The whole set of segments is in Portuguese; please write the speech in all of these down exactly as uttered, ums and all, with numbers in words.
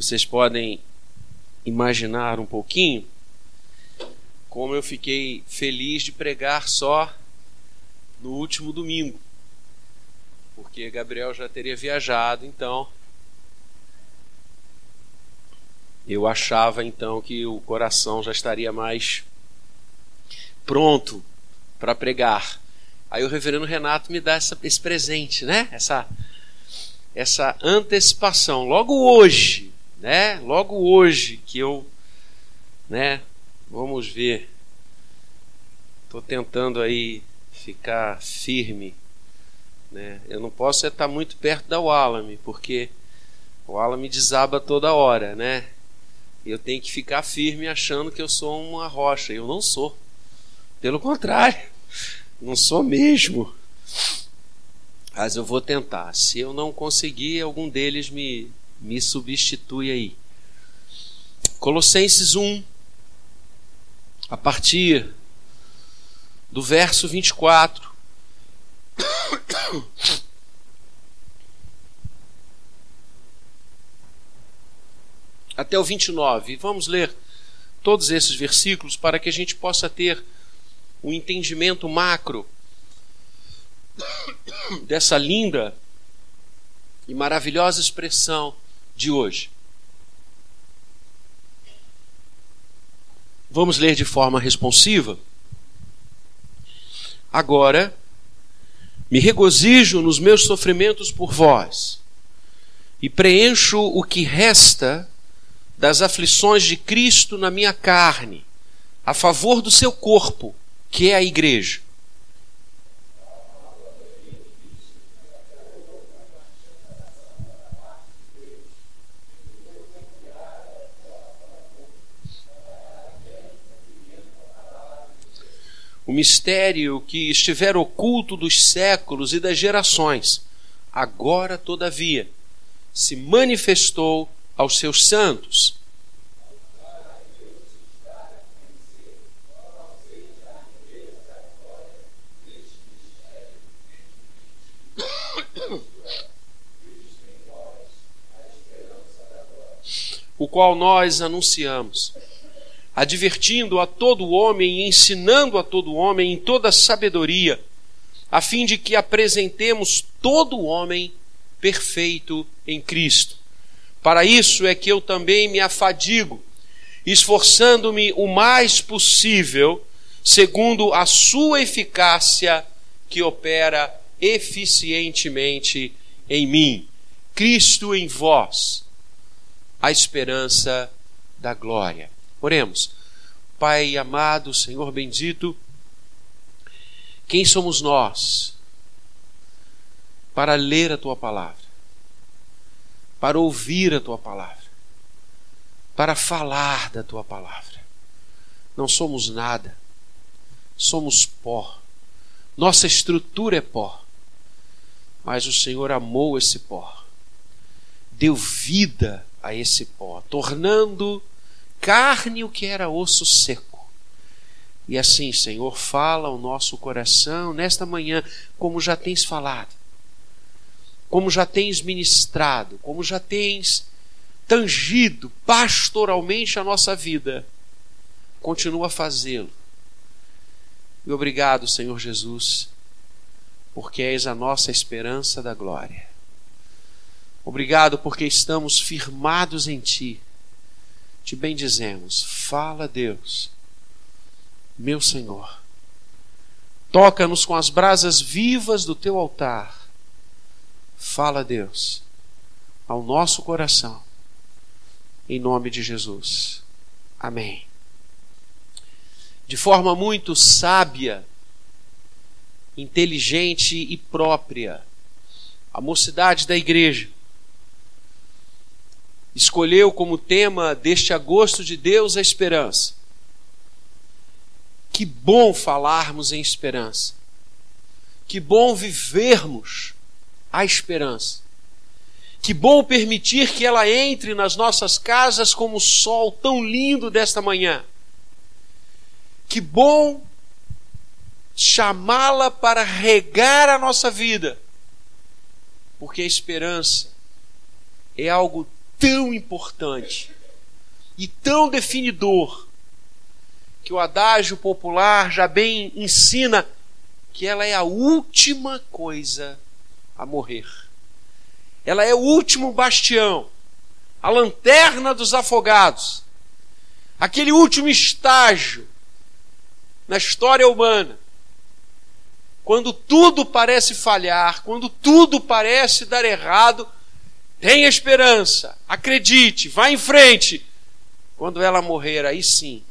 Vocês podem imaginar um pouquinho como eu fiquei feliz de pregar só no último domingo, porque Gabriel já teria viajado. Então eu achava então que o coração já estaria mais pronto para pregar. Aí o reverendo Renato me dá essa, esse presente, né? Essa, essa antecipação. Logo hoje, né? Logo hoje que eu, né? Vamos ver. Estou tentando aí ficar firme, né? Eu não posso estar muito perto da Walemi, porque o Walemi desaba toda hora, né? Eu tenho que ficar firme achando que eu sou uma rocha. Eu não sou. Pelo contrário, não sou mesmo. Mas eu vou tentar. Se eu não conseguir, algum deles me, me substitui aí. Colossenses um, a partir do verso vinte e quatro. Até o vinte e nove. Vamos ler todos esses versículos para que a gente possa ter um entendimento macro dessa linda e maravilhosa expressão de hoje. Vamos ler de forma responsiva. Agora, me regozijo nos meus sofrimentos por vós e preencho o que resta das aflições de Cristo na minha carne, a favor do seu corpo, que é a igreja, o mistério que estiver oculto dos séculos e das gerações, agora, todavia, se manifestou aos seus santos. O qual nós anunciamos, advertindo a todo homem e ensinando a todo homem em toda sabedoria, a fim de que apresentemos todo homem perfeito em Cristo. Para isso é que eu também me afadigo, esforçando-me o mais possível, segundo a sua eficácia que opera eficientemente em mim. Cristo em vós, a esperança da glória. Oremos. Pai amado, Senhor bendito, quem somos nós para ler a tua palavra, para ouvir a tua palavra, para falar da tua palavra? Não somos nada, somos pó, nossa estrutura é pó, mas o Senhor amou esse pó, deu vida a esse pó, tornando carne o que era osso seco. E assim, Senhor, fala ao nosso coração nesta manhã, como já tens falado, como já tens ministrado, como já tens tangido pastoralmente a nossa vida. Continua a fazê-lo. E obrigado, Senhor Jesus, porque és a nossa esperança da glória. Obrigado porque estamos firmados em Ti. Te bendizemos. Fala, Deus, meu Senhor. Toca-nos com as brasas vivas do Teu altar. Fala, Deus, ao nosso coração, em nome de Jesus. Amém. De forma muito sábia, inteligente e própria, a mocidade da igreja escolheu como tema deste agosto de Deus a esperança. Que bom falarmos em esperança. Que bom vivermos a esperança. Que bom permitir que ela entre nas nossas casas como o sol tão lindo desta manhã. Que bom chamá-la para regar a nossa vida, porque a esperança é algo tão importante e tão definidor que o adágio popular já bem ensina que ela é a última coisa a morrer. Ela é o último bastião, a lanterna dos afogados, aquele último estágio na história humana, quando tudo parece falhar, quando tudo parece dar errado. Tenha esperança, acredite, vá em frente. Quando ela morrer, aí sim,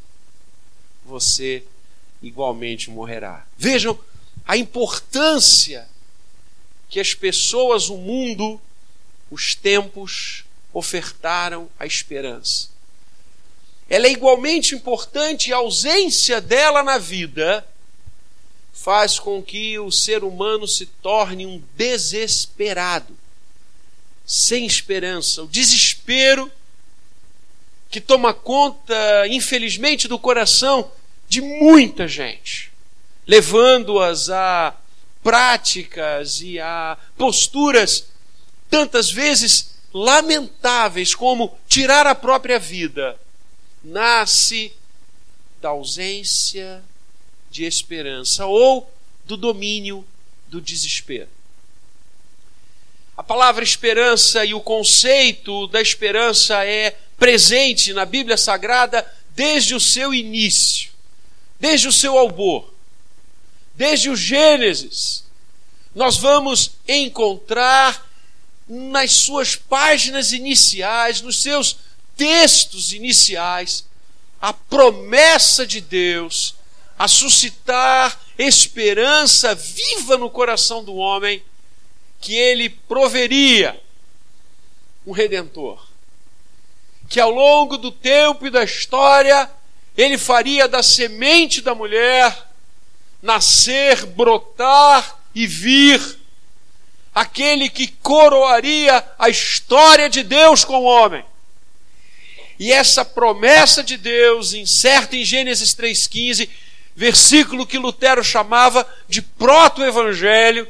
você igualmente morrerá. Vejam a importância que as pessoas, o mundo, os tempos ofertaram à esperança. Ela é igualmente importante e a ausência dela na vida faz com que o ser humano se torne um desesperado, sem esperança. O desespero que toma conta, infelizmente, do coração de muita gente, levando-as a práticas e a posturas tantas vezes lamentáveis como tirar a própria vida. Nasce da ausência de esperança ou do domínio do desespero. A palavra esperança e o conceito da esperança é presente na Bíblia Sagrada desde o seu início, desde o seu albor, desde o Gênesis. Nós vamos encontrar nas suas páginas iniciais, nos seus textos iniciais, a promessa de Deus a suscitar esperança viva no coração do homem, que ele proveria um Redentor, que ao longo do tempo e da história ele faria da semente da mulher nascer, brotar e vir aquele que coroaria a história de Deus com o homem. E essa promessa de Deus, incerta em Gênesis três quinze, versículo que Lutero chamava de proto-evangelho,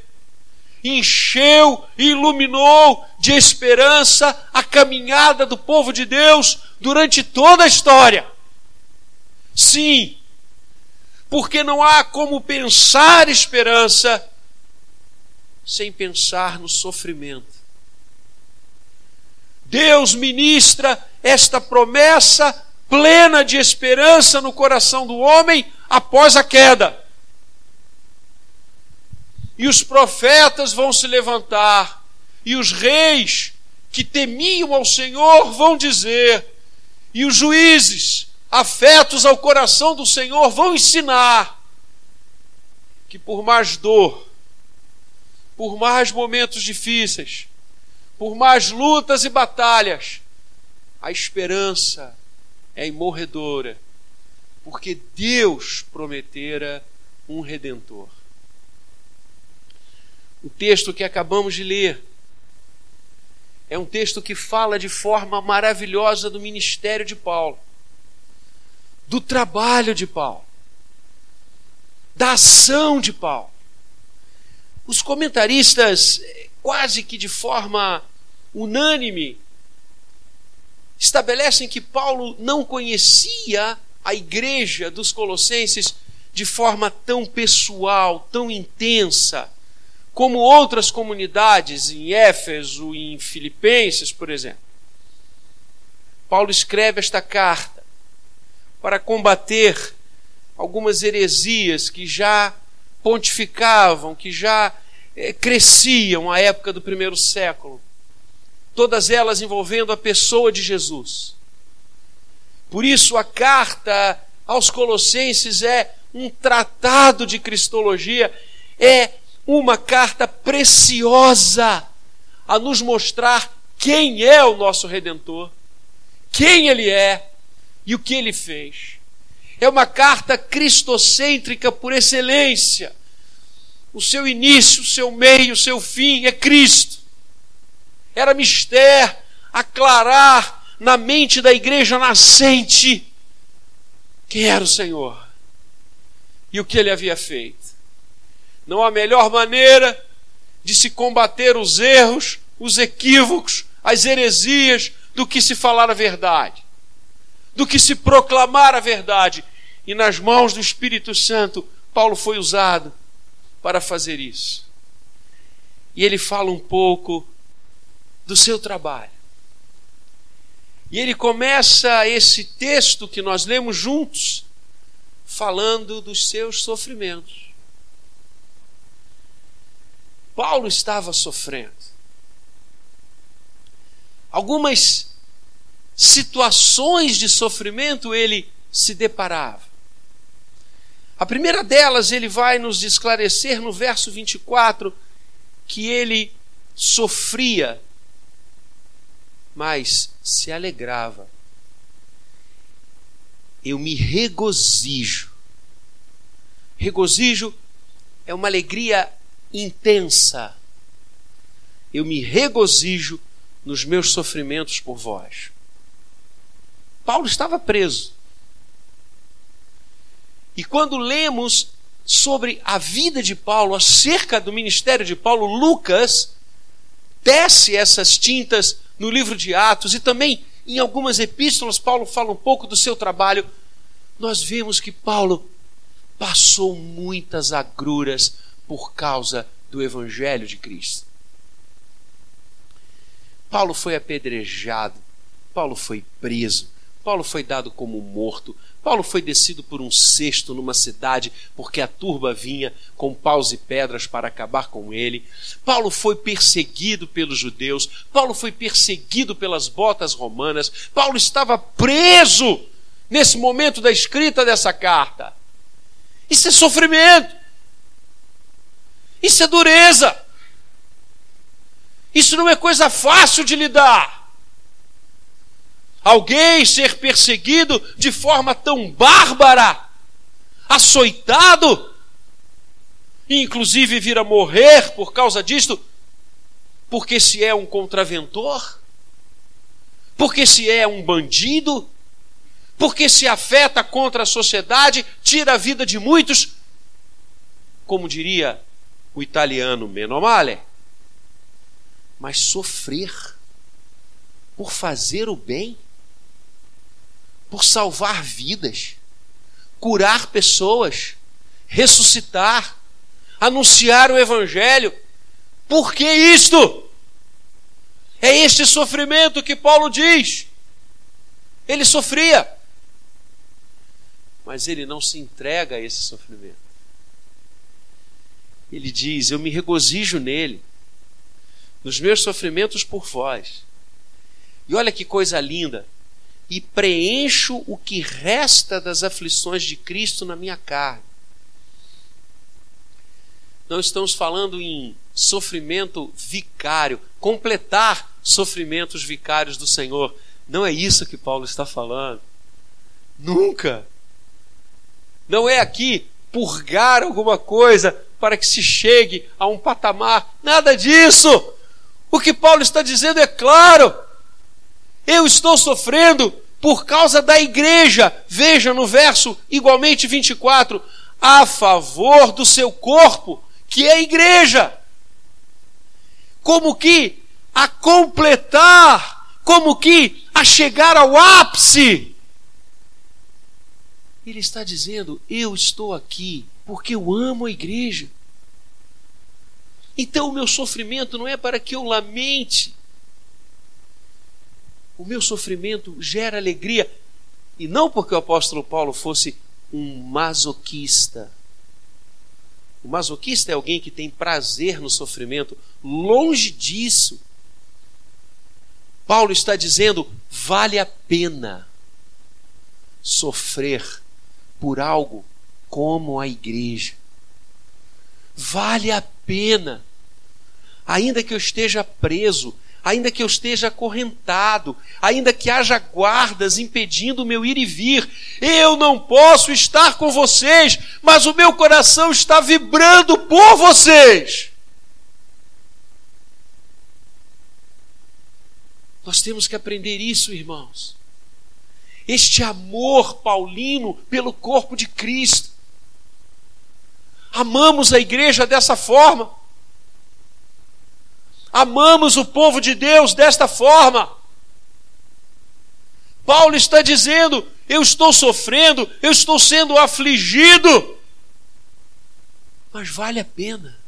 encheu e iluminou de esperança a caminhada do povo de Deus durante toda a história. Sim, porque não há como pensar esperança sem pensar no sofrimento. Deus ministra esta promessa plena de esperança no coração do homem após a queda. E os profetas vão se levantar, e os reis que temiam ao Senhor vão dizer, e os juízes afetos ao coração do Senhor vão ensinar que por mais dor, por mais momentos difíceis, por mais lutas e batalhas, a esperança é imorredora, porque Deus prometera um Redentor. O texto que acabamos de ler é um texto que fala de forma maravilhosa do ministério de Paulo, do trabalho de Paulo, da ação de Paulo. Os comentaristas, quase que de forma unânime, estabelecem que Paulo não conhecia a igreja dos Colossenses de forma tão pessoal, tão intensa, como outras comunidades em Éfeso e em Filipenses, por exemplo. Paulo escreve esta carta para combater algumas heresias que já pontificavam, que já eh, cresciam à época do primeiro século, todas elas envolvendo a pessoa de Jesus. Por isso a carta aos Colossenses é um tratado de cristologia, é uma carta preciosa a nos mostrar quem é o nosso Redentor, quem ele é e o que ele fez. É uma carta cristocêntrica por excelência. O seu início, o seu meio, o seu fim é Cristo. Era mistério aclarar na mente da igreja nascente quem era o Senhor e o que ele havia feito. Não há melhor maneira de se combater os erros, os equívocos, as heresias, do que se falar a verdade, do que se proclamar a verdade. E nas mãos do Espírito Santo, Paulo foi usado para fazer isso. E ele fala um pouco do seu trabalho. E ele começa esse texto que nós lemos juntos, falando dos seus sofrimentos. Paulo estava sofrendo. Algumas situações de sofrimento ele se deparava. A primeira delas ele vai nos esclarecer no verso vinte e quatro, que ele sofria, mas se alegrava. Eu me regozijo. Regozijo é uma alegria intensa. Eu me regozijo nos meus sofrimentos por vós. Paulo estava preso. E quando lemos sobre a vida de Paulo, acerca do ministério de Paulo, Lucas tece essas tintas no livro de Atos, e também em algumas epístolas Paulo fala um pouco do seu trabalho. Nós vemos que Paulo passou muitas agruras por causa do Evangelho de Cristo. Paulo foi apedrejado, Paulo foi preso, Paulo foi dado como morto, Paulo foi descido por um cesto numa cidade porque a turba vinha com paus e pedras para acabar com ele. Paulo foi perseguido pelos judeus. Paulo foi perseguido pelas botas romanas. Paulo estava preso nesse momento da escrita dessa carta. Isso é sofrimento. Isso é dureza. Isso não é coisa fácil de lidar. Alguém ser perseguido de forma tão bárbara, açoitado, e inclusive vir a morrer por causa disto, porque se é um contraventor, porque se é um bandido, porque se afeta contra a sociedade, tira a vida de muitos, como diria o italiano Meno Male. Mas sofrer por fazer o bem, por salvar vidas, curar pessoas, ressuscitar, anunciar o Evangelho. Por que isto? É este sofrimento que Paulo diz. Ele sofria, mas ele não se entrega a esse sofrimento. Ele diz: eu me regozijo nele, nos meus sofrimentos por vós. E olha que coisa linda. E preencho o que resta das aflições de Cristo na minha carne. Não estamos falando em sofrimento vicário, completar sofrimentos vicários do Senhor. Não é isso que Paulo está falando. Nunca. Não é aqui purgar alguma coisa para que se chegue a um patamar. Nada disso. O que Paulo está dizendo é claro. Eu estou sofrendo por causa da igreja. Veja no verso igualmente vinte e quatro. A favor do seu corpo, que é a igreja. Como que a completar, como que a chegar ao ápice. Ele está dizendo: eu estou aqui porque eu amo a igreja. Então o meu sofrimento não é para que eu lamente. O meu sofrimento gera alegria. E não porque o apóstolo Paulo fosse um masoquista. O masoquista é alguém que tem prazer no sofrimento. Longe disso. Paulo está dizendo: vale a pena sofrer por algo como a igreja. Vale a pena. Ainda que eu esteja preso, ainda que eu esteja acorrentado, ainda que haja guardas impedindo o meu ir e vir, eu não posso estar com vocês, mas o meu coração está vibrando por vocês. Nós temos que aprender isso, irmãos. Este amor paulino pelo corpo de Cristo. Amamos a igreja dessa forma. Amamos o povo de Deus desta forma. Paulo está dizendo: eu estou sofrendo, eu estou sendo afligido, mas vale a pena,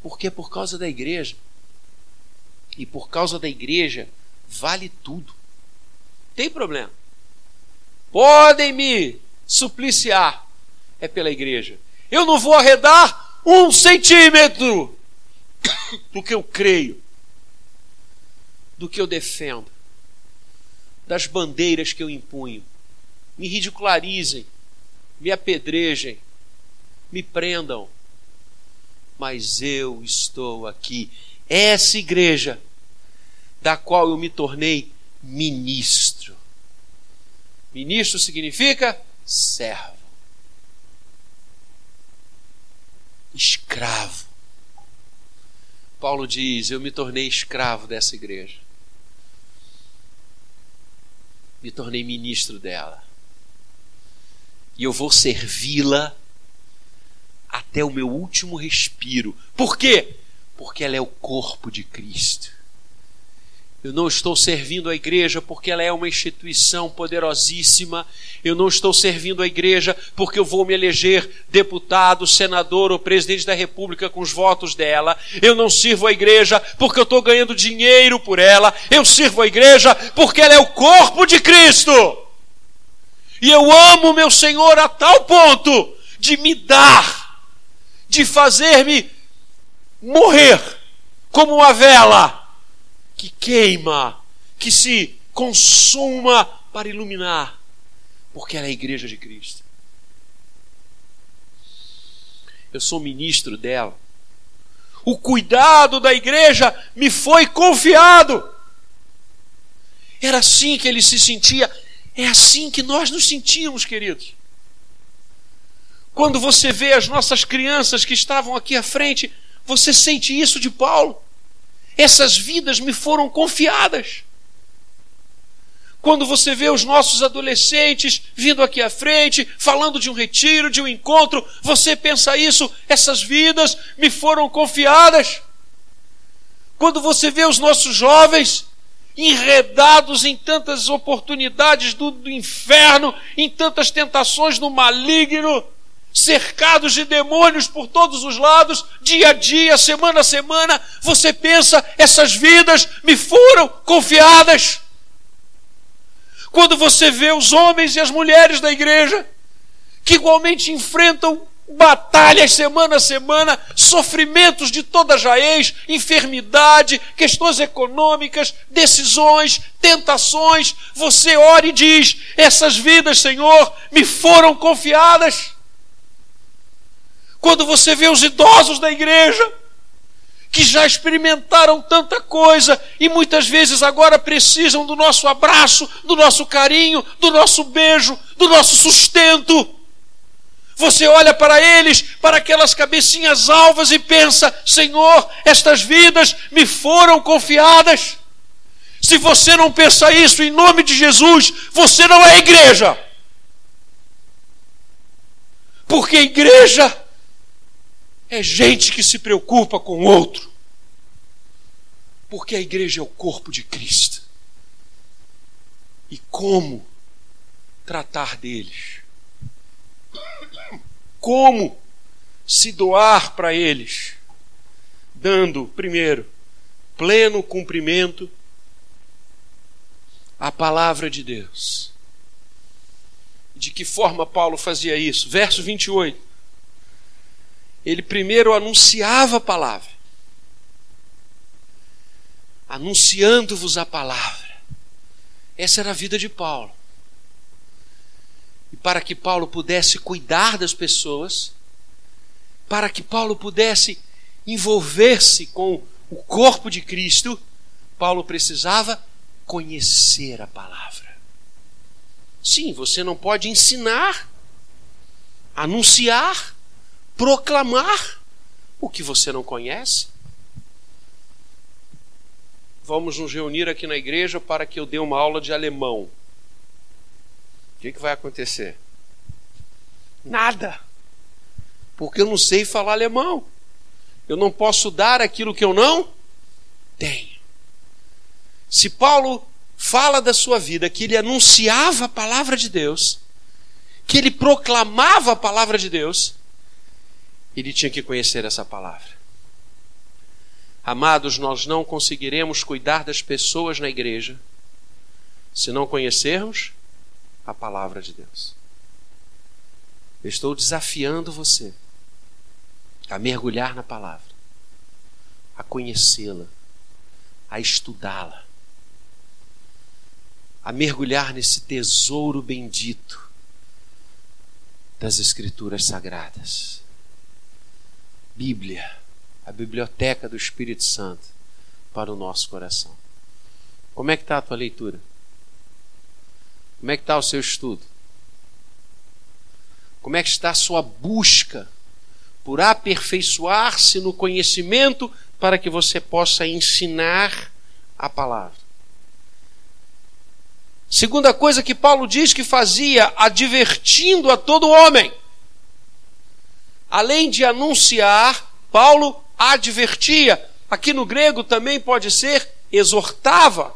porque é por causa da igreja, e por causa da igreja vale tudo. Tem problema, podem me supliciar, é pela igreja. Eu não vou arredar um centímetro do que eu creio, do que eu defendo, das bandeiras que eu impunho. Me ridicularizem, me apedrejem, me prendam, mas eu estou aqui. Essa igreja da qual eu me tornei ministro. Ministro significa servo, escravo. Paulo diz: eu me tornei escravo dessa igreja, me tornei ministro dela, e eu vou servi-la até o meu último respiro. Por quê? Porque ela é o corpo de Cristo. Eu não estou servindo a igreja porque ela é uma instituição poderosíssima. Eu não estou servindo a igreja porque eu vou me eleger deputado, senador ou presidente da república com os votos dela. Eu não sirvo a igreja porque eu estou ganhando dinheiro por ela. Eu sirvo a igreja porque ela é o corpo de Cristo. E eu amo meu Senhor a tal ponto de me dar, de fazer-me morrer como uma vela que queima, que se consuma para iluminar, porque ela é a igreja de Cristo. Eu sou ministro dela. O cuidado da igreja me foi confiado. Era assim que ele se sentia. É assim que nós nos sentíamos, queridos. Quando você vê as nossas crianças que estavam aqui à frente, você sente isso de Paulo. Essas vidas me foram confiadas. Quando você vê os nossos adolescentes vindo aqui à frente, falando de um retiro, de um encontro, você pensa isso: essas vidas me foram confiadas. Quando você vê os nossos jovens enredados em tantas oportunidades do, do inferno, em tantas tentações do maligno, cercados de demônios por todos os lados, dia a dia, semana a semana, você pensa: essas vidas me foram confiadas. Quando você vê os homens e as mulheres da igreja, que igualmente enfrentam batalhas semana a semana, sofrimentos de toda jaez, enfermidade, questões econômicas, decisões, tentações, você ora e diz: essas vidas, Senhor, me foram confiadas. Quando você vê os idosos da igreja, que já experimentaram tanta coisa e muitas vezes agora precisam do nosso abraço, do nosso carinho, do nosso beijo, do nosso sustento, você olha para eles, para aquelas cabecinhas alvas e pensa: Senhor, estas vidas me foram confiadas. Se você não pensa isso, em nome de Jesus, você não é igreja. Porque igreja é gente que se preocupa com o outro. Porque a igreja é o corpo de Cristo. E como tratar deles? Como se doar para eles? Dando, primeiro, pleno cumprimento à palavra de Deus. De que forma Paulo fazia isso? Verso vinte e oito. Ele primeiro anunciava a palavra. Anunciando-vos a palavra. Essa era a vida de Paulo. E para que Paulo pudesse cuidar das pessoas, para que Paulo pudesse envolver-se com o corpo de Cristo, Paulo precisava conhecer a palavra. Sim, você não pode ensinar, anunciar, proclamar o que você não conhece. Vamos nos reunir aqui na igreja para que eu dê uma aula de alemão. O que, que vai acontecer? Nada. Porque eu não sei falar alemão. Eu não posso dar aquilo que eu não tenho. Se Paulo fala da sua vida que ele anunciava a palavra de Deus, que ele proclamava a palavra de Deus, ele tinha que conhecer essa palavra. Amados, nós não conseguiremos cuidar das pessoas na igreja se não conhecermos a palavra de Deus. Eu estou desafiando você a mergulhar na palavra, a conhecê-la, a estudá-la, a mergulhar nesse tesouro bendito das Escrituras Sagradas. Bíblia, a biblioteca do Espírito Santo para o nosso coração. Como é que está a tua leitura? Como é que está o seu estudo? Como é que está a sua busca por aperfeiçoar-se no conhecimento para que você possa ensinar a palavra? Segunda coisa que Paulo diz que fazia, advertindo a todo homem. Além de anunciar, Paulo advertia. Aqui no grego também pode ser exortava.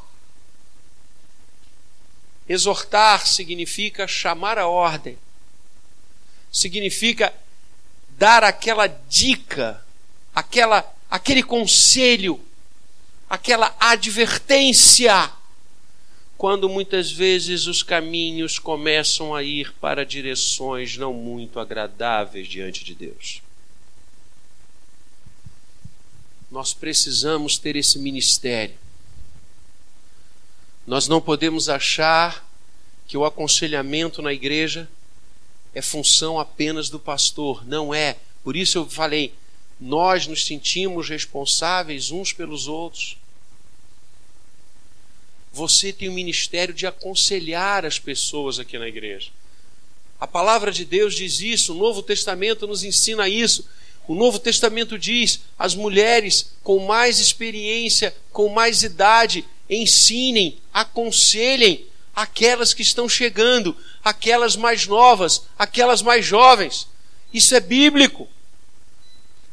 Exortar significa chamar a ordem. Significa dar aquela dica, aquela, aquele conselho, aquela advertência. Quando muitas vezes os caminhos começam a ir para direções não muito agradáveis diante de Deus. Nós precisamos ter esse ministério. Nós não podemos achar que o aconselhamento na igreja é função apenas do pastor. Não é. Por isso eu falei, nós nos sentimos responsáveis uns pelos outros. Você tem o ministério de aconselhar as pessoas aqui na igreja. A palavra de Deus diz isso, o Novo Testamento nos ensina isso. O Novo Testamento diz, as mulheres com mais experiência, com mais idade, ensinem, aconselhem aquelas que estão chegando, aquelas mais novas, aquelas mais jovens. Isso é bíblico.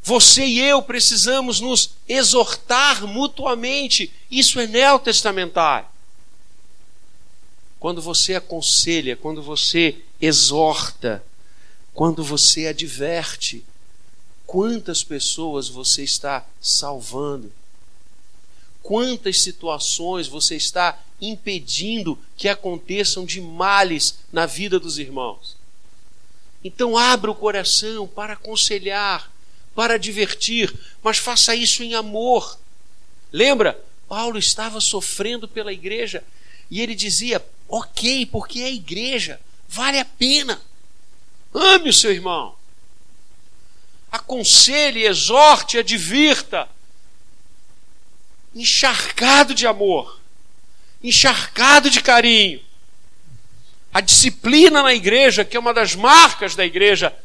Você e eu precisamos nos exortar mutuamente. Isso é neotestamentário. Quando você aconselha, quando você exorta, quando você adverte, quantas pessoas você está salvando? Quantas situações você está impedindo que aconteçam de males na vida dos irmãos? Então abra o coração para aconselhar, para advertir, mas faça isso em amor. Lembra? Paulo estava sofrendo pela igreja e ele dizia, ok, porque é a igreja, vale a pena. Ame o seu irmão. Aconselhe, exorte, advirta. Encharcado de amor. Encharcado de carinho. A disciplina na igreja, que é uma das marcas da igreja,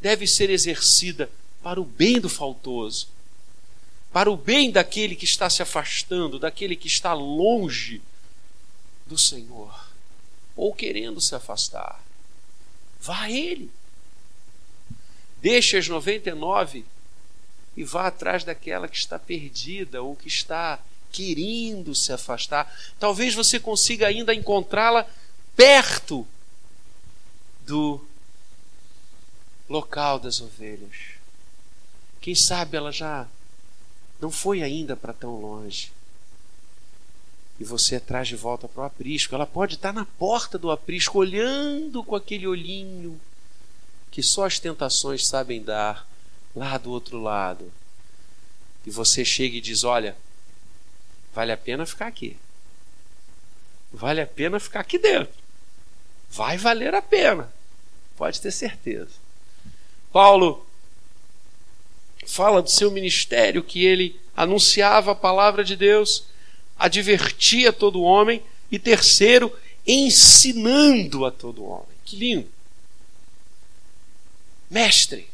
deve ser exercida para o bem do faltoso. Para o bem daquele que está se afastando, daquele que está longe do Senhor, ou querendo se afastar. Vá a ele. Deixe as noventa e nove e vá atrás daquela que está perdida, ou que está querendo se afastar. Talvez você consiga ainda encontrá-la perto do local das ovelhas. Quem sabe ela já não foi ainda para tão longe. E você traz de volta para o aprisco. Ela pode estar na porta do aprisco, olhando com aquele olhinho que só as tentações sabem dar, lá do outro lado. E você chega e diz, olha, vale a pena ficar aqui. Vale a pena ficar aqui dentro. Vai valer a pena. Pode ter certeza. Paulo fala do seu ministério, que ele anunciava a palavra de Deus, advertia todo homem, e terceiro, ensinando a todo homem. Que lindo! Mestre,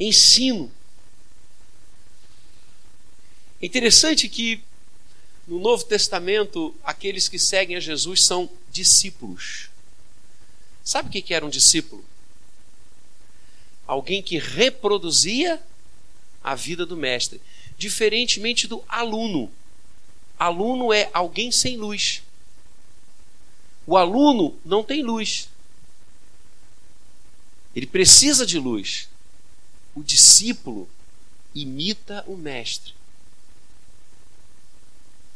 ensino. É interessante que no Novo Testamento, aqueles que seguem a Jesus são discípulos. Sabe o que era um discípulo? Alguém que reproduzia a vida do mestre, diferentemente do aluno. Aluno é alguém sem luz. O aluno não tem luz. Ele precisa de luz. O discípulo imita o mestre.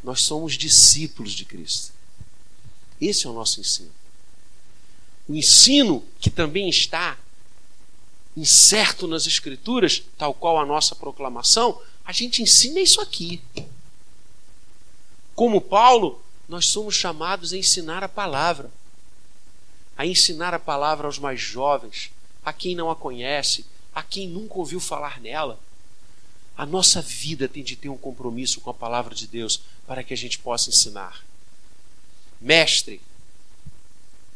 Nós somos discípulos de Cristo. Esse é o nosso ensino. O ensino que também está incerto nas Escrituras, tal qual a nossa proclamação, a gente ensina isso aqui. Como Paulo, nós somos chamados a ensinar a palavra. A ensinar a palavra aos mais jovens, a quem não a conhece, a quem nunca ouviu falar nela. A nossa vida tem de ter um compromisso com a palavra de Deus para que a gente possa ensinar. Mestre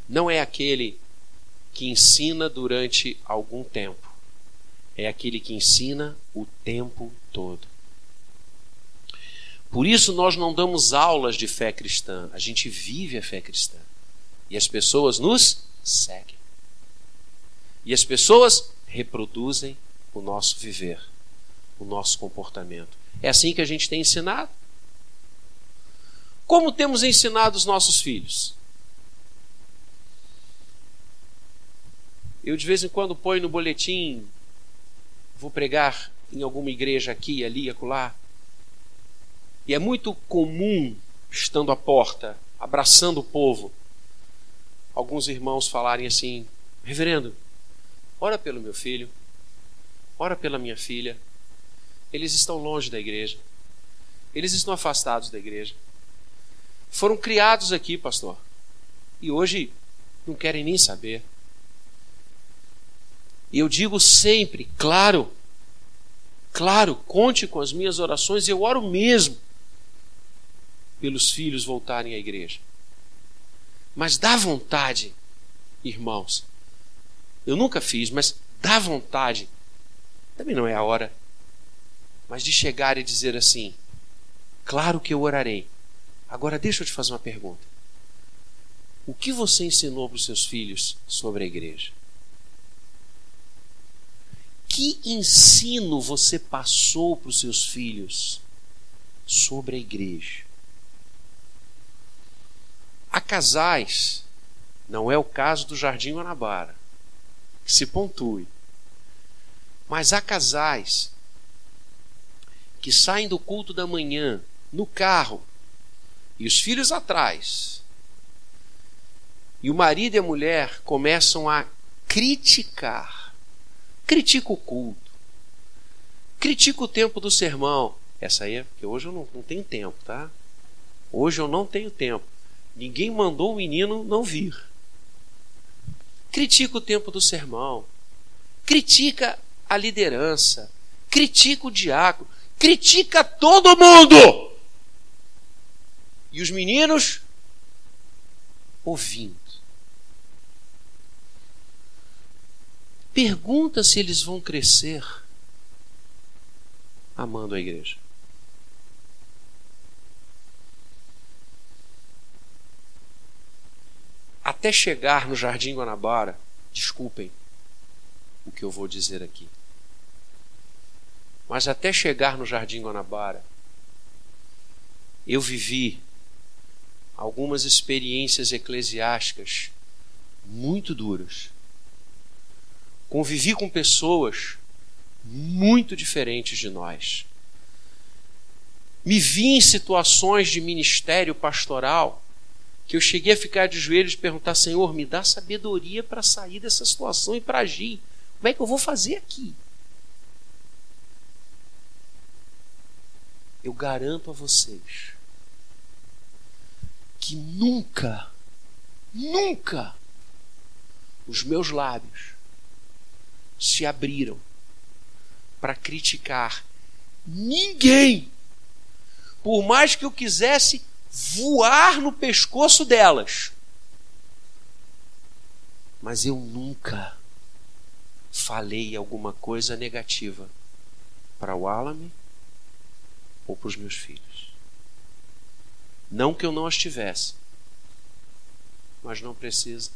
não é aquele que ensina durante algum tempo. É aquele que ensina o tempo todo. Por isso nós não damos aulas de fé cristã. A gente vive a fé cristã. E as pessoas nos seguem. E as pessoas reproduzem o nosso viver, o nosso comportamento. É assim que a gente tem ensinado? Como temos ensinado os nossos filhos? Eu de vez em quando ponho no boletim, vou pregar em alguma igreja aqui, ali, acolá. E é muito comum, estando à porta, abraçando o povo, alguns irmãos falarem assim: reverendo, ora pelo meu filho, ora pela minha filha. Eles estão longe da igreja. Eles estão afastados da igreja. Foram criados aqui, pastor. E hoje não querem nem saber. E eu digo sempre, claro, claro, conte com as minhas orações. Eu oro mesmo pelos filhos voltarem à igreja. Mas dá vontade, irmãos. Eu nunca fiz, mas dá vontade. Também não é a hora. Mas de chegar e dizer assim: claro que eu orarei. Agora deixa eu te fazer uma pergunta. O que você ensinou para os seus filhos sobre a igreja? Que ensino você passou para os seus filhos sobre a igreja? Há casais, não é o caso do Jardim Guanabara, que se pontue, mas há casais que saem do culto da manhã no carro e os filhos atrás, e o marido e a mulher começam a criticar. Critica o culto, critica o tempo do sermão. Essa aí é porque hoje eu não, não tenho tempo, tá? Hoje eu não tenho tempo. Ninguém mandou o menino não vir. Critica o tempo do sermão, critica a liderança, critica o diácono. Critica todo mundo. E os meninos ouvindo. Pergunta se eles vão crescer amando a igreja. Até chegar no Jardim Guanabara, desculpem o que eu vou dizer aqui, mas até chegar no Jardim Guanabara, eu vivi algumas experiências eclesiásticas muito duras. Convivi com pessoas muito diferentes de nós. Me vi em situações de ministério pastoral que eu cheguei a ficar de joelhos e perguntar: Senhor, me dá sabedoria para sair dessa situação e para agir. Como é que eu vou fazer aqui? Eu garanto a vocês que nunca, nunca os meus lábios se abriram para criticar ninguém, por mais que eu quisesse voar no pescoço delas. Mas eu nunca falei alguma coisa negativa para o Walemi ou para os meus filhos. Não que eu não as tivesse, mas não precisa.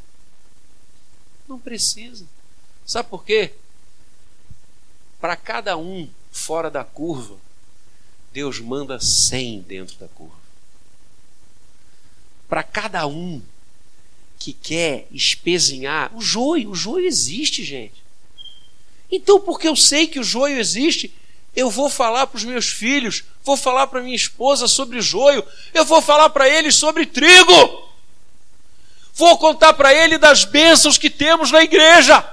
Não precisa. Sabe por quê? Para cada um fora da curva, Deus manda cem dentro da curva. Para cada um, que quer espezinhar, o joio, o joio existe, gente. Então, porque eu sei que o joio existe, eu vou falar para os meus filhos, vou falar para minha esposa sobre joio, eu vou falar para eles sobre trigo, vou contar para ele das bênçãos que temos na igreja,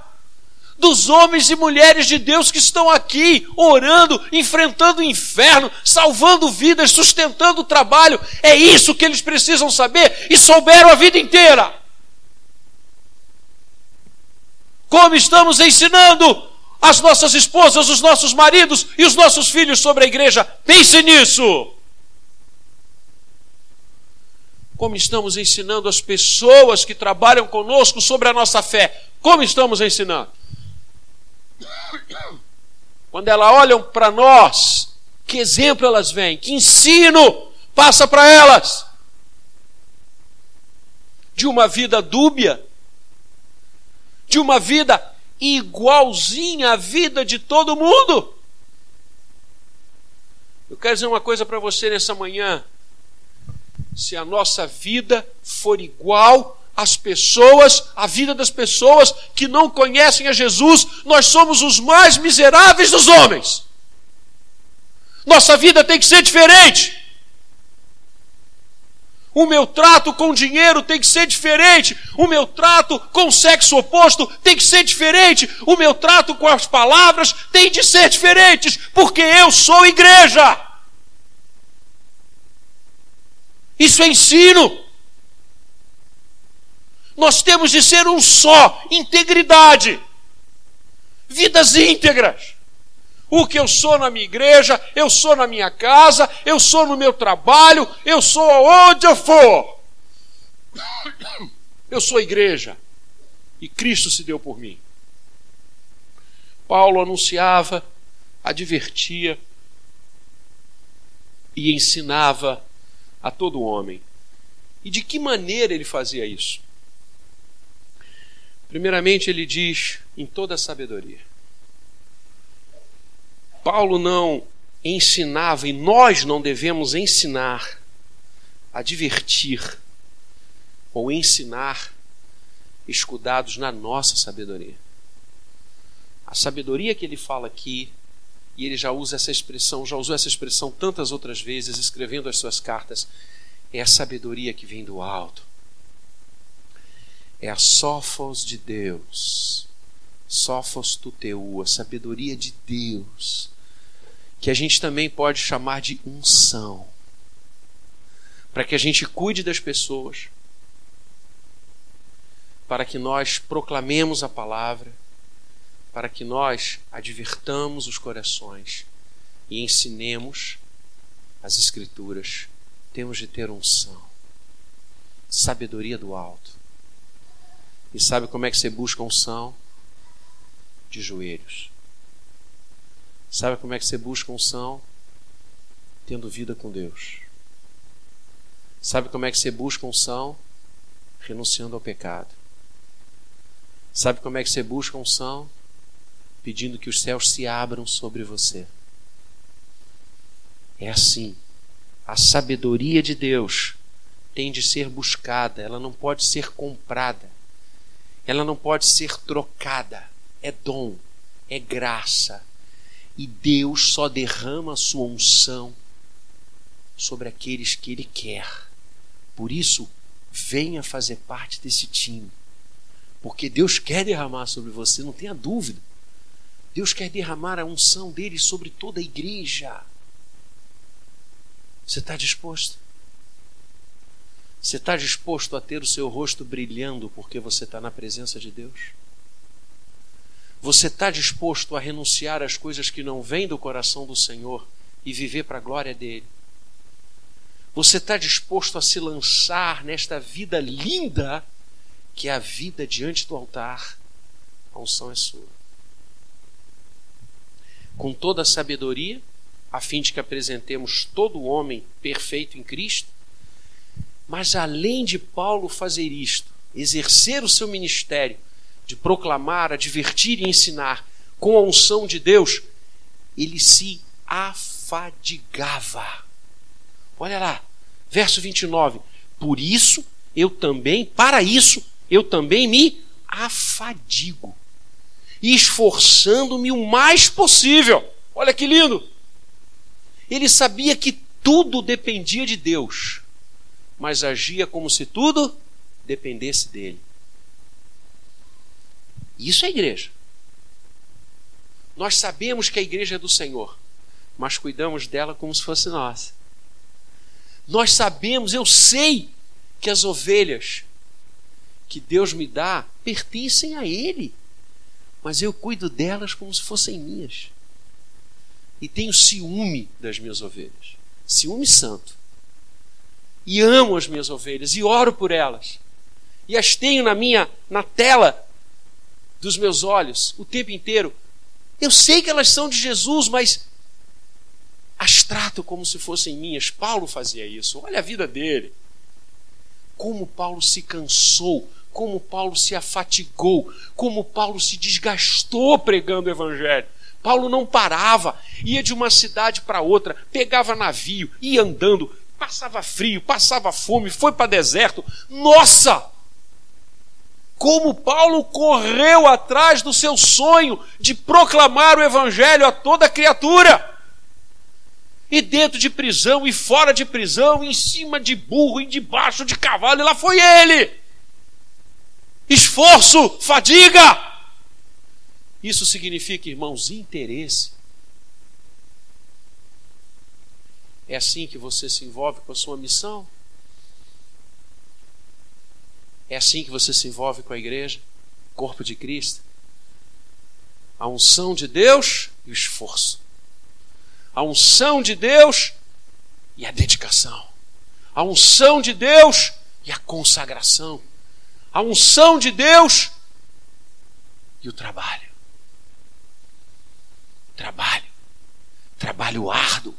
dos homens e mulheres de Deus que estão aqui orando, enfrentando o inferno, salvando vidas, sustentando o trabalho. É isso que eles precisam saber e souberam a vida inteira. Como estamos ensinando as nossas esposas, os nossos maridos e os nossos filhos sobre a igreja? Pense nisso. Como estamos ensinando as pessoas que trabalham conosco sobre a nossa fé? Como estamos ensinando? Quando elas olham para nós, que exemplo elas veem? Que ensino passa para elas? De uma vida dúbia? De uma vida igualzinha à vida de todo mundo? Eu quero dizer uma coisa para você nessa manhã. Se a nossa vida for igual às pessoas, à vida das pessoas que não conhecem a Jesus, nós somos os mais miseráveis dos homens. Nossa vida tem que ser diferente. O meu trato com o dinheiro tem que ser diferente. O meu trato com o sexo oposto tem que ser diferente. O meu trato com as palavras tem de ser diferente, porque eu sou igreja. Isso é ensino. Nós temos de ser um só, integridade, vidas íntegras. O que eu sou na minha igreja, eu sou na minha casa, eu sou no meu trabalho, eu sou aonde eu for. Eu sou igreja e Cristo se deu por mim. Paulo anunciava, advertia e ensinava a todo homem. E de que maneira ele fazia isso? Primeiramente, ele diz: em toda a sabedoria. Paulo não ensinava, e nós não devemos ensinar, advertir ou ensinar escudados na nossa sabedoria. A sabedoria que ele fala aqui, e ele já usa essa expressão, já usou essa expressão tantas outras vezes, escrevendo as suas cartas, é a sabedoria que vem do alto. É a sófos de Deus, sófos tuteu, a sabedoria de Deus, que a gente também pode chamar de unção, para que a gente cuide das pessoas, para que nós proclamemos a palavra, para que nós advertamos os corações e ensinemos as Escrituras. Temos de ter unção, sabedoria do alto. E sabe como é que você busca unção? De joelhos. Sabe como é que você busca unção? Tendo vida com Deus. Sabe como é que você busca unção? Renunciando ao pecado. Sabe como é que você busca unção? Pedindo que os céus se abram sobre você. É assim. A sabedoria de Deus tem de ser buscada, ela não pode ser comprada, ela não pode ser trocada. É dom, é graça. E Deus só derrama a sua unção sobre aqueles que Ele quer. Por isso, venha fazer parte desse time, porque Deus quer derramar sobre você, não tenha dúvida. Deus quer derramar a unção dele sobre toda a igreja. Você está disposto? Você está disposto a ter o seu rosto brilhando porque você está na presença de Deus? Você está disposto a renunciar às coisas que não vêm do coração do Senhor e viver para a glória dele? Você está disposto a se lançar nesta vida linda que é a vida diante do altar? A unção é sua. Com toda a sabedoria, a fim de que apresentemos todo o homem perfeito em Cristo. Mas além de Paulo fazer isto, exercer o seu ministério de proclamar, advertir e ensinar com a unção de Deus, ele se afadigava. Olha lá, verso vinte e nove. Por isso, eu também, para isso, eu também me afadigo, esforçando-me o mais possível. Olha que lindo! Ele sabia que tudo dependia de Deus, mas agia como se tudo dependesse dele. Isso é igreja. Nós sabemos que a igreja é do Senhor, mas cuidamos dela como se fosse nossa. Nós sabemos, eu sei, que as ovelhas que Deus me dá pertencem a Ele, mas eu cuido delas como se fossem minhas. E tenho ciúme das minhas ovelhas, ciúme santo. E amo as minhas ovelhas e oro por elas. E as tenho na minha, na tela dos meus olhos o tempo inteiro. Eu sei que elas são de Jesus, mas as trato como se fossem minhas. Paulo fazia isso. Olha a vida dele. Como Paulo se cansou, como Paulo se afatigou, como Paulo se desgastou pregando o evangelho. Paulo não parava, ia de uma cidade para outra, pegava navio, ia andando, passava frio, passava fome, foi para deserto. Nossa! Como Paulo correu atrás do seu sonho de proclamar o evangelho a toda criatura. E dentro de prisão, e fora de prisão, e em cima de burro, e debaixo de cavalo, e lá foi ele. Esforço, fadiga. Isso significa, irmãos, interesse. É assim que você se envolve com a sua missão? É assim que você se envolve com a igreja, corpo de Cristo? A unção de Deus e o esforço. A unção de Deus e a dedicação. A unção de Deus e a consagração. A unção de Deus e o trabalho. Trabalho. Trabalho árduo.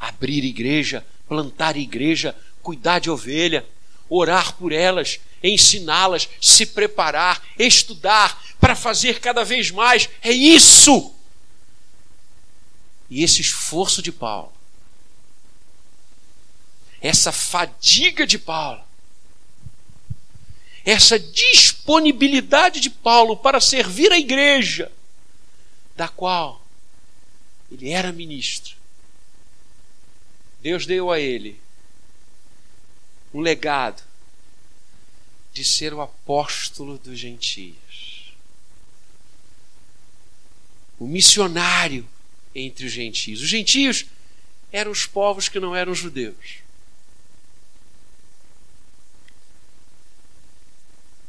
Abrir igreja, plantar igreja, cuidar de ovelha, orar por elas, ensiná-las, se preparar, estudar para fazer cada vez mais. É isso! E esse esforço de Paulo, essa fadiga de Paulo, essa disponibilidade de Paulo para servir a igreja, da qual ele era ministro. Deus deu a ele um legado de ser o apóstolo dos gentios, o missionário entre os gentios. Os gentios eram os povos que não eram judeus.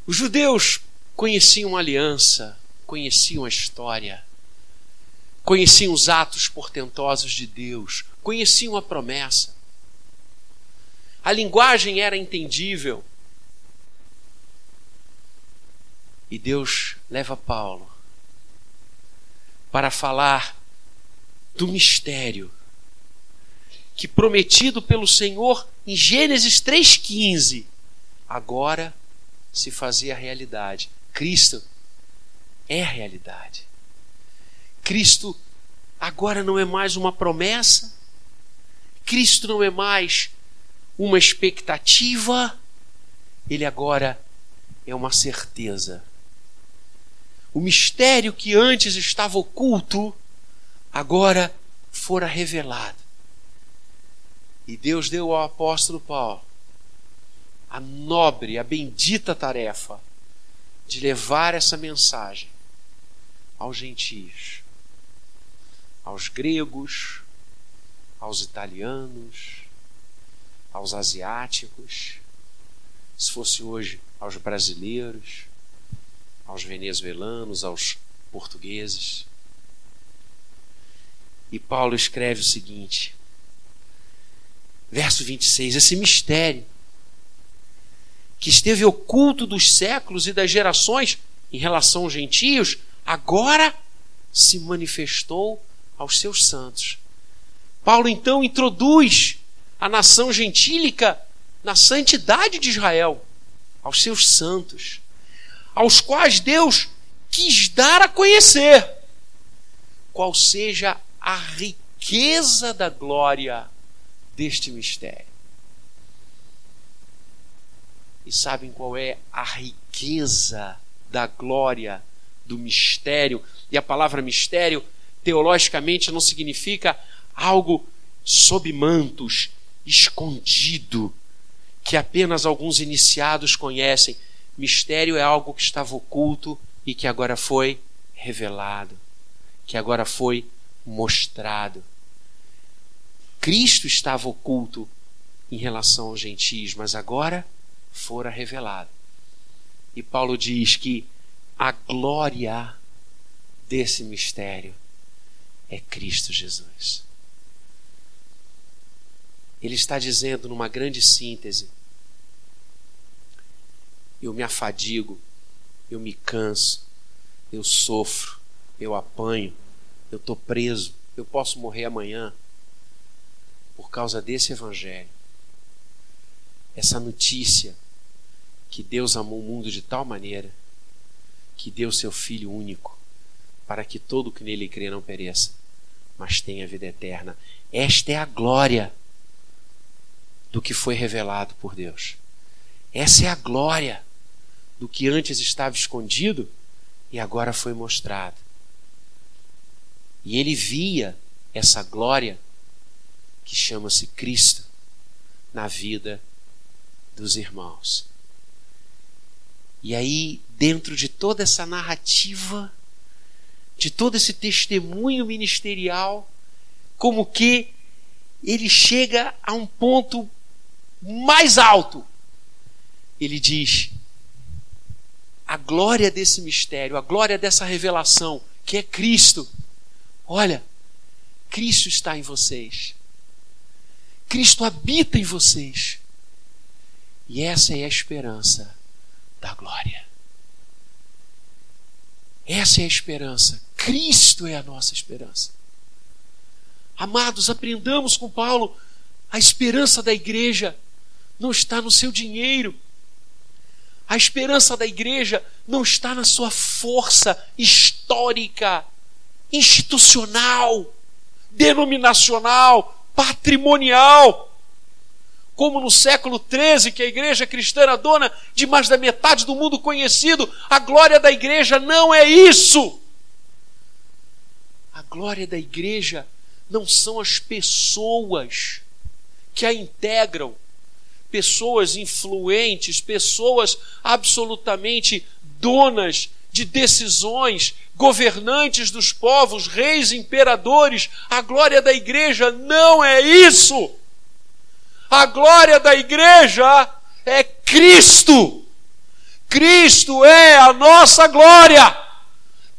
Os judeus conheciam a aliança, conheciam a história, conheciam os atos portentosos de Deus, conheciam a promessa. A linguagem era entendível. E Deus leva Paulo para falar do mistério que, prometido pelo Senhor em Gênesis três quinze, agora se fazia realidade. Cristo é realidade. Cristo agora não é mais uma promessa, Cristo não é mais uma expectativa, ele agora é uma certeza. O mistério que antes estava oculto agora fora revelado. E Deus deu ao apóstolo Paulo a nobre, a bendita tarefa de levar essa mensagem aos gentios, aos gregos, aos italianos, aos asiáticos, se fosse hoje, aos brasileiros, aos venezuelanos, aos portugueses. E Paulo escreve o seguinte, verso vinte e seis, esse mistério que esteve oculto dos séculos e das gerações em relação aos gentios, agora se manifestou aos seus santos. Paulo então introduz a nação gentílica na santidade de Israel, aos seus santos, aos quais Deus quis dar a conhecer qual seja a a riqueza da glória deste mistério. E sabem qual é a riqueza da glória do mistério? E a palavra mistério, teologicamente, não significa algo sob mantos, escondido, que apenas alguns iniciados conhecem. Mistério é algo que estava oculto e que agora foi revelado, que agora foi mostrado. Cristo estava oculto em relação aos gentios, mas agora fora revelado. E Paulo diz que a glória desse mistério é Cristo Jesus. Ele está dizendo numa grande síntese: eu me afadigo, eu me canso, eu sofro, eu apanho, eu estou preso, eu posso morrer amanhã por causa desse evangelho. Essa notícia que Deus amou o mundo de tal maneira que deu seu Filho único para que todo que nele crê não pereça, mas tenha vida eterna. Esta é a glória do que foi revelado por Deus. Essa é a glória do que antes estava escondido e agora foi mostrado. E ele via essa glória, que chama-se Cristo, na vida dos irmãos. E aí, dentro de toda essa narrativa, de todo esse testemunho ministerial, como que ele chega a um ponto mais alto. Ele diz: a glória desse mistério, a glória dessa revelação, que é Cristo. Olha, Cristo está em vocês. Cristo habita em vocês. E essa é a esperança da glória. Essa é a esperança. Cristo é a nossa esperança. Amados, aprendamos com Paulo: a esperança da igreja não está no seu dinheiro. A esperança da igreja não está na sua força histórica, institucional, denominacional, patrimonial. Como no século treze, que a igreja cristã era dona de mais da metade do mundo conhecido, a glória da igreja não é isso. A glória da igreja não são as pessoas que a integram. Pessoas influentes, pessoas absolutamente donas de decisões, governantes dos povos, reis, imperadores. A glória da igreja não é isso. A glória da igreja é Cristo. Cristo é a nossa glória.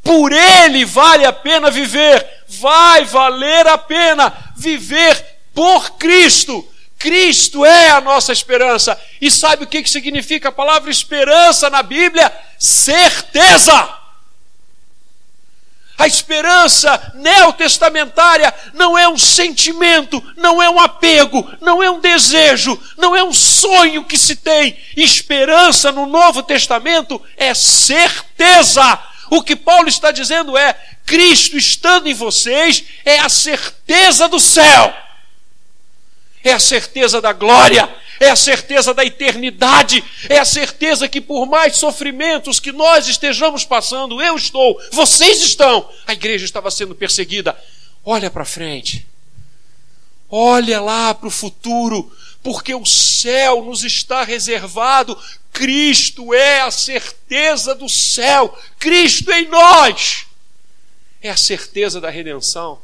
Por Ele vale a pena viver. Vai valer a pena viver por Cristo. Cristo é a nossa esperança. E sabe o que significa a palavra esperança na Bíblia? Certeza. A esperança neotestamentária não é um sentimento, não é um apego, não é um desejo, não é um sonho que se tem. Esperança no Novo Testamento é certeza. O que Paulo está dizendo é: Cristo estando em vocês é a certeza do céu. É a certeza da glória, é a certeza da eternidade, é a certeza que por mais sofrimentos que nós estejamos passando, eu estou, vocês estão, a igreja estava sendo perseguida. Olha para frente, olha lá para o futuro, porque o céu nos está reservado. Cristo é a certeza do céu, Cristo em nós é a certeza da redenção.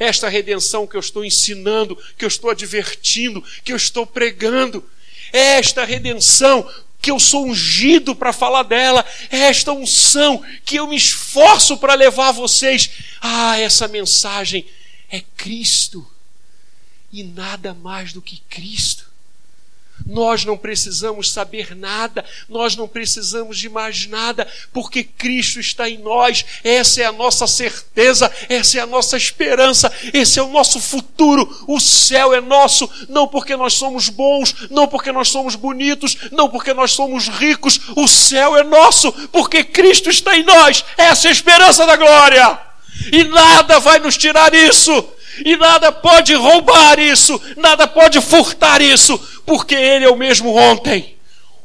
Esta redenção que eu estou ensinando, que eu estou advertindo, que eu estou pregando, esta redenção que eu sou ungido para falar dela, esta unção que eu me esforço para levar a vocês, ah, essa mensagem é Cristo e nada mais do que Cristo. Nós não precisamos saber nada, nós não precisamos de mais nada, porque Cristo está em nós. Essa é a nossa certeza, essa é a nossa esperança, esse é o nosso futuro. O céu é nosso, não porque nós somos bons, não porque nós somos bonitos, não porque nós somos ricos. O céu é nosso, porque Cristo está em nós. Essa é a esperança da glória, e nada vai nos tirar isso. E nada pode roubar isso, nada pode furtar isso, porque Ele é o mesmo ontem,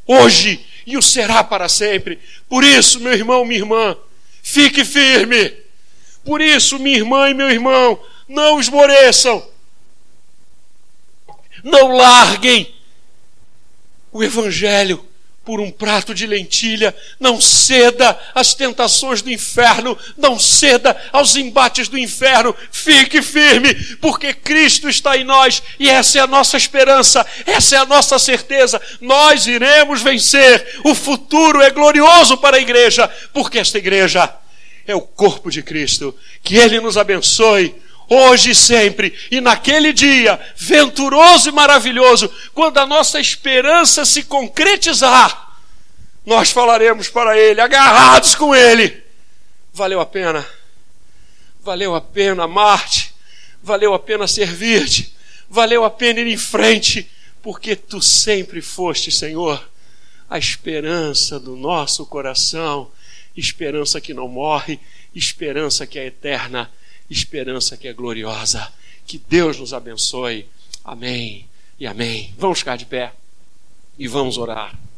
hoje e o será para sempre. Por isso, meu irmão, minha irmã, fique firme. Por isso, minha irmã e meu irmão, não esmoreçam. Não larguem o evangelho por um prato de lentilha. Não ceda às tentações do inferno. Não ceda aos embates do inferno. Fique firme, porque Cristo está em nós. E essa é a nossa esperança. Essa é a nossa certeza. Nós iremos vencer. O futuro é glorioso para a igreja, porque esta igreja é o corpo de Cristo. Que Ele nos abençoe hoje e sempre, e naquele dia venturoso e maravilhoso, quando a nossa esperança se concretizar, nós falaremos para Ele, agarrados com Ele: valeu a pena, valeu a pena amar-te, valeu a pena servir-te, valeu a pena ir em frente, porque Tu sempre foste, Senhor, a esperança do nosso coração, esperança que não morre, esperança que é eterna, esperança que é gloriosa. Que Deus nos abençoe. Amém e amém. Vamos ficar de pé e vamos orar.